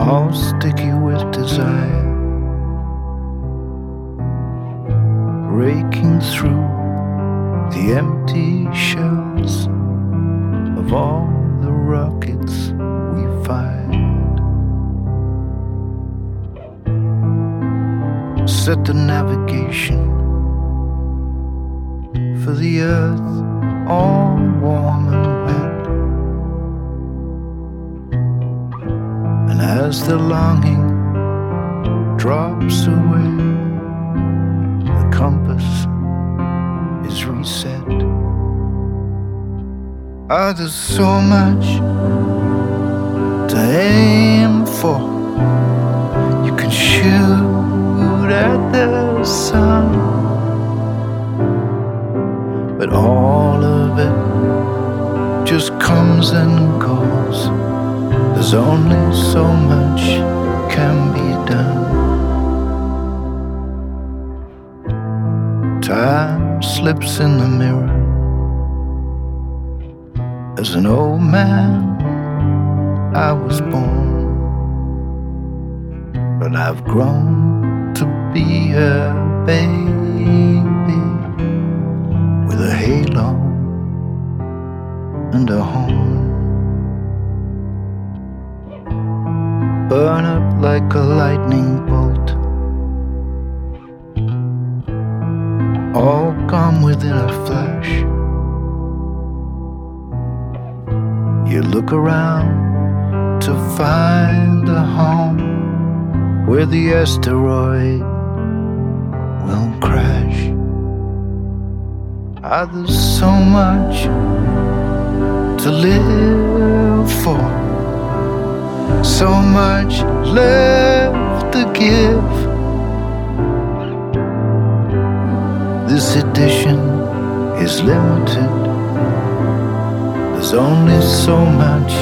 all sticky with desire, raking through the empty shells of all the rockets we find. Set the navigation for the earth, all warm and wet, and as the longing drops away, the compass is reset. Ah, there's so much to aim for. You can shoot at the sun, but all of it just comes and goes. There's only so much can be done. Time slips in the mirror. As an old man, I was born, but I've grown to be a baby with a halo and a home. Burn up like a lightning bolt, all gone within a flash. You look around to find a home where the asteroid will crash. Ah, there's so much to live for, so much left to give. This edition is limited. There's only so much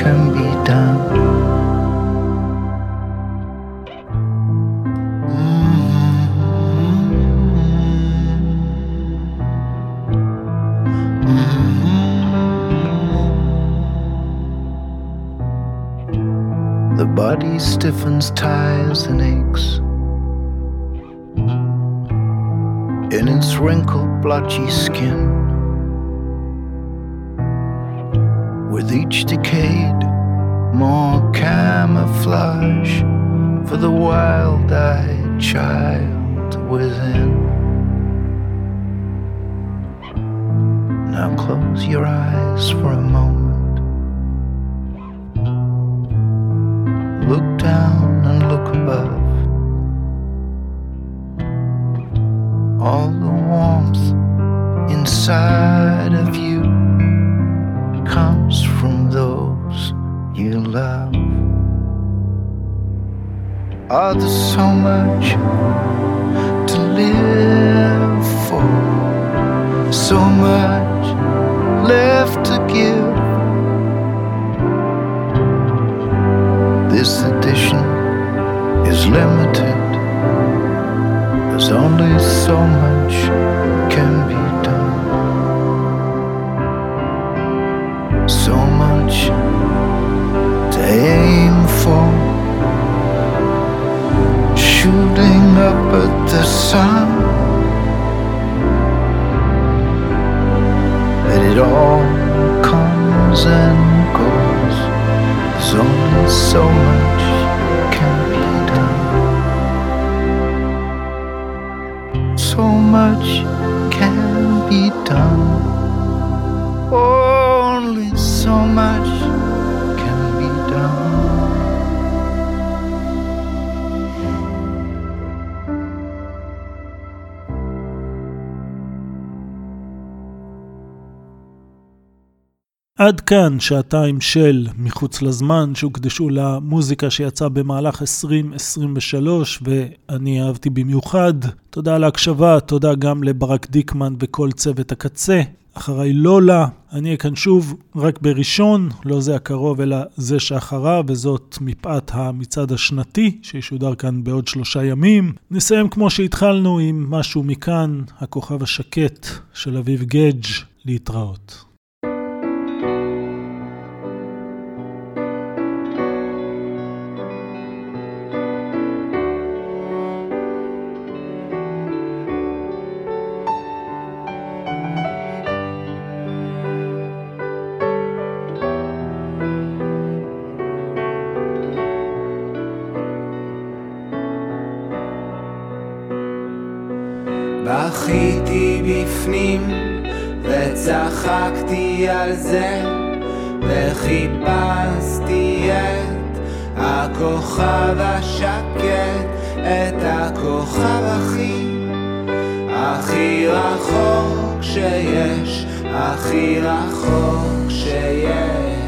can be done. Body stiffens, tires and aches in its wrinkled, blotchy skin. With each decade, more camouflage for the wild-eyed child within. Now close your eyes for a moment, look down and look above. All the warmth inside of you comes from those you love. Oh, there's so much to live for, so much left to give. This edition is limited. There's only so much can be done. So much to aim for, shooting up at the sun, but it all comes and goes. There's only so much can be done. So much can be done. Only so much can be done. עד כאן שעתיים של מחוץ לזמן שהוקדשו למוזיקה שיצאה במהלך עשרים עשרים ושלוש ואני אהבתי במיוחד. תודה על ההקשבה, תודה גם לברק דיקמן וכל צוות הקצה. אחריי לולה, אני אקן שוב רק בראשון, לא זה הקרוב אלא זה שאחריו, וזאת מפאת המצעד השנתי שישודר כאן בעוד שלושה ימים. נסיים כמו שהתחלנו עם משהו מכאן, הכוכב השקט של אביב גדג', להתראות. בכיתי בפנים וצחקתי על זה וחיפשתי את הכוכב השקט, את הכוכב הכי הכי רחוק שיש, הכי רחוק שיש.